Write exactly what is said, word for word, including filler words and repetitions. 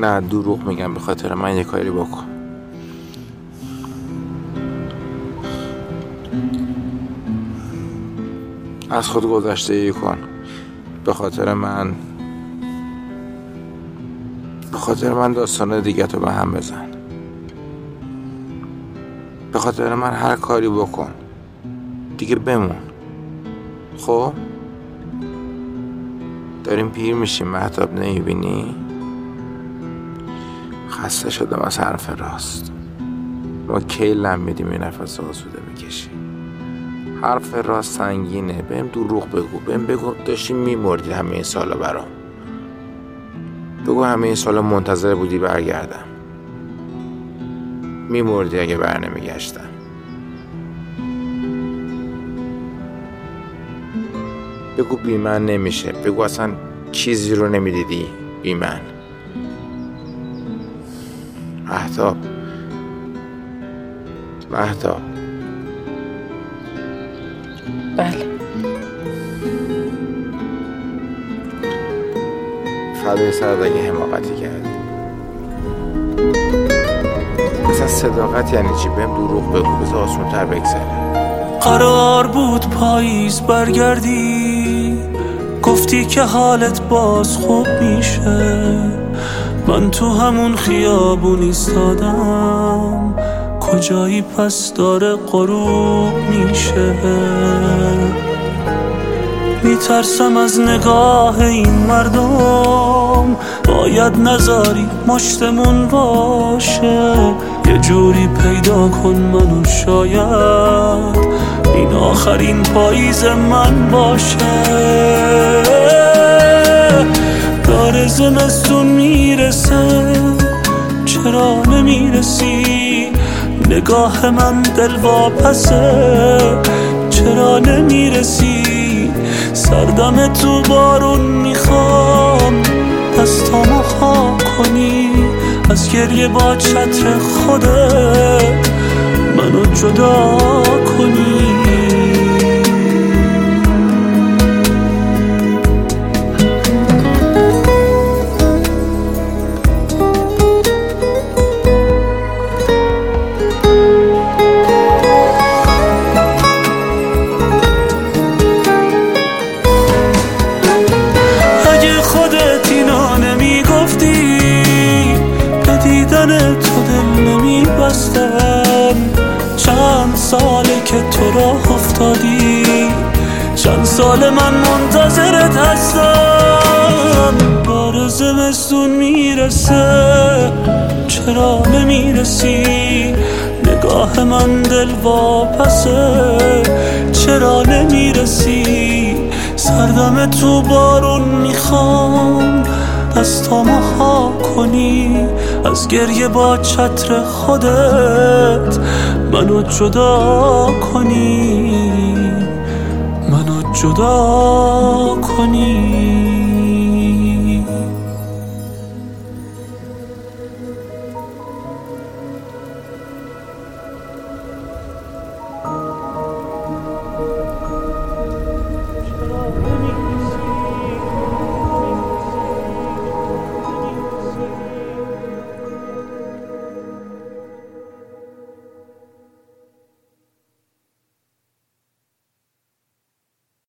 نه دروغ میگم، به خاطر من یه کاری بکن. از خود گذشتگی کن. به خاطر من به خاطر من داستانه دیگه تو به هم بزن. به خاطر من هر کاری بکن. دیگه بمون. خب داریم پیر میشیم، مهتاب نمیبینی؟ خسته شدم از حرف راست. ما کی لم میدیم این نفس آسوده بکشیم؟ حرف راست سنگینه. بهم دروغ بگو. بهم بگو داشتی میمردی همه این سالا برام. بگو همه این سالا منتظر بودی برگردم. میمردی اگه برنمیگشتم. بگو بی من نمیشه. بگو اصلا چیزی رو نمیدیدی بی من. مهتاب مهتاب بله، فدای سرت اگه حماقتی کردی. اصلا صداقت یعنی چی؟ بهم دروغ بگو، بذار آسون‌تر بگذره. قرار بود پاییز برگردی، گفتی که حالت باز خوب میشه. من تو همون خیابون ایستادم، کجایی پس داره غروب میشه. میترسم از نگاه این مردم، باید نذاری مشتمون باشه. یه جوری پیدا کن منو، شاید این آخرین پاییز من باشه. داره زمستون میرسه، چرا نمیرسی؟ نگاه من دل واپسه، چرا نمیرسی؟ سردم تو بارون میخوام، دستامو ها کنی از گریه با چتر خودت منو جدا کنی. چند ساله که تو راه افتادی، چند سال من منتظرت هستم. بار زمستون میرسه، چرا نمیرسی؟ نگاه من دل واپسه، چرا نمیرسی؟ سردم تو بارون میخوام، دستامو ها کنی از گریه با چتر خودت منو جدا کنی، منو جدا کنی.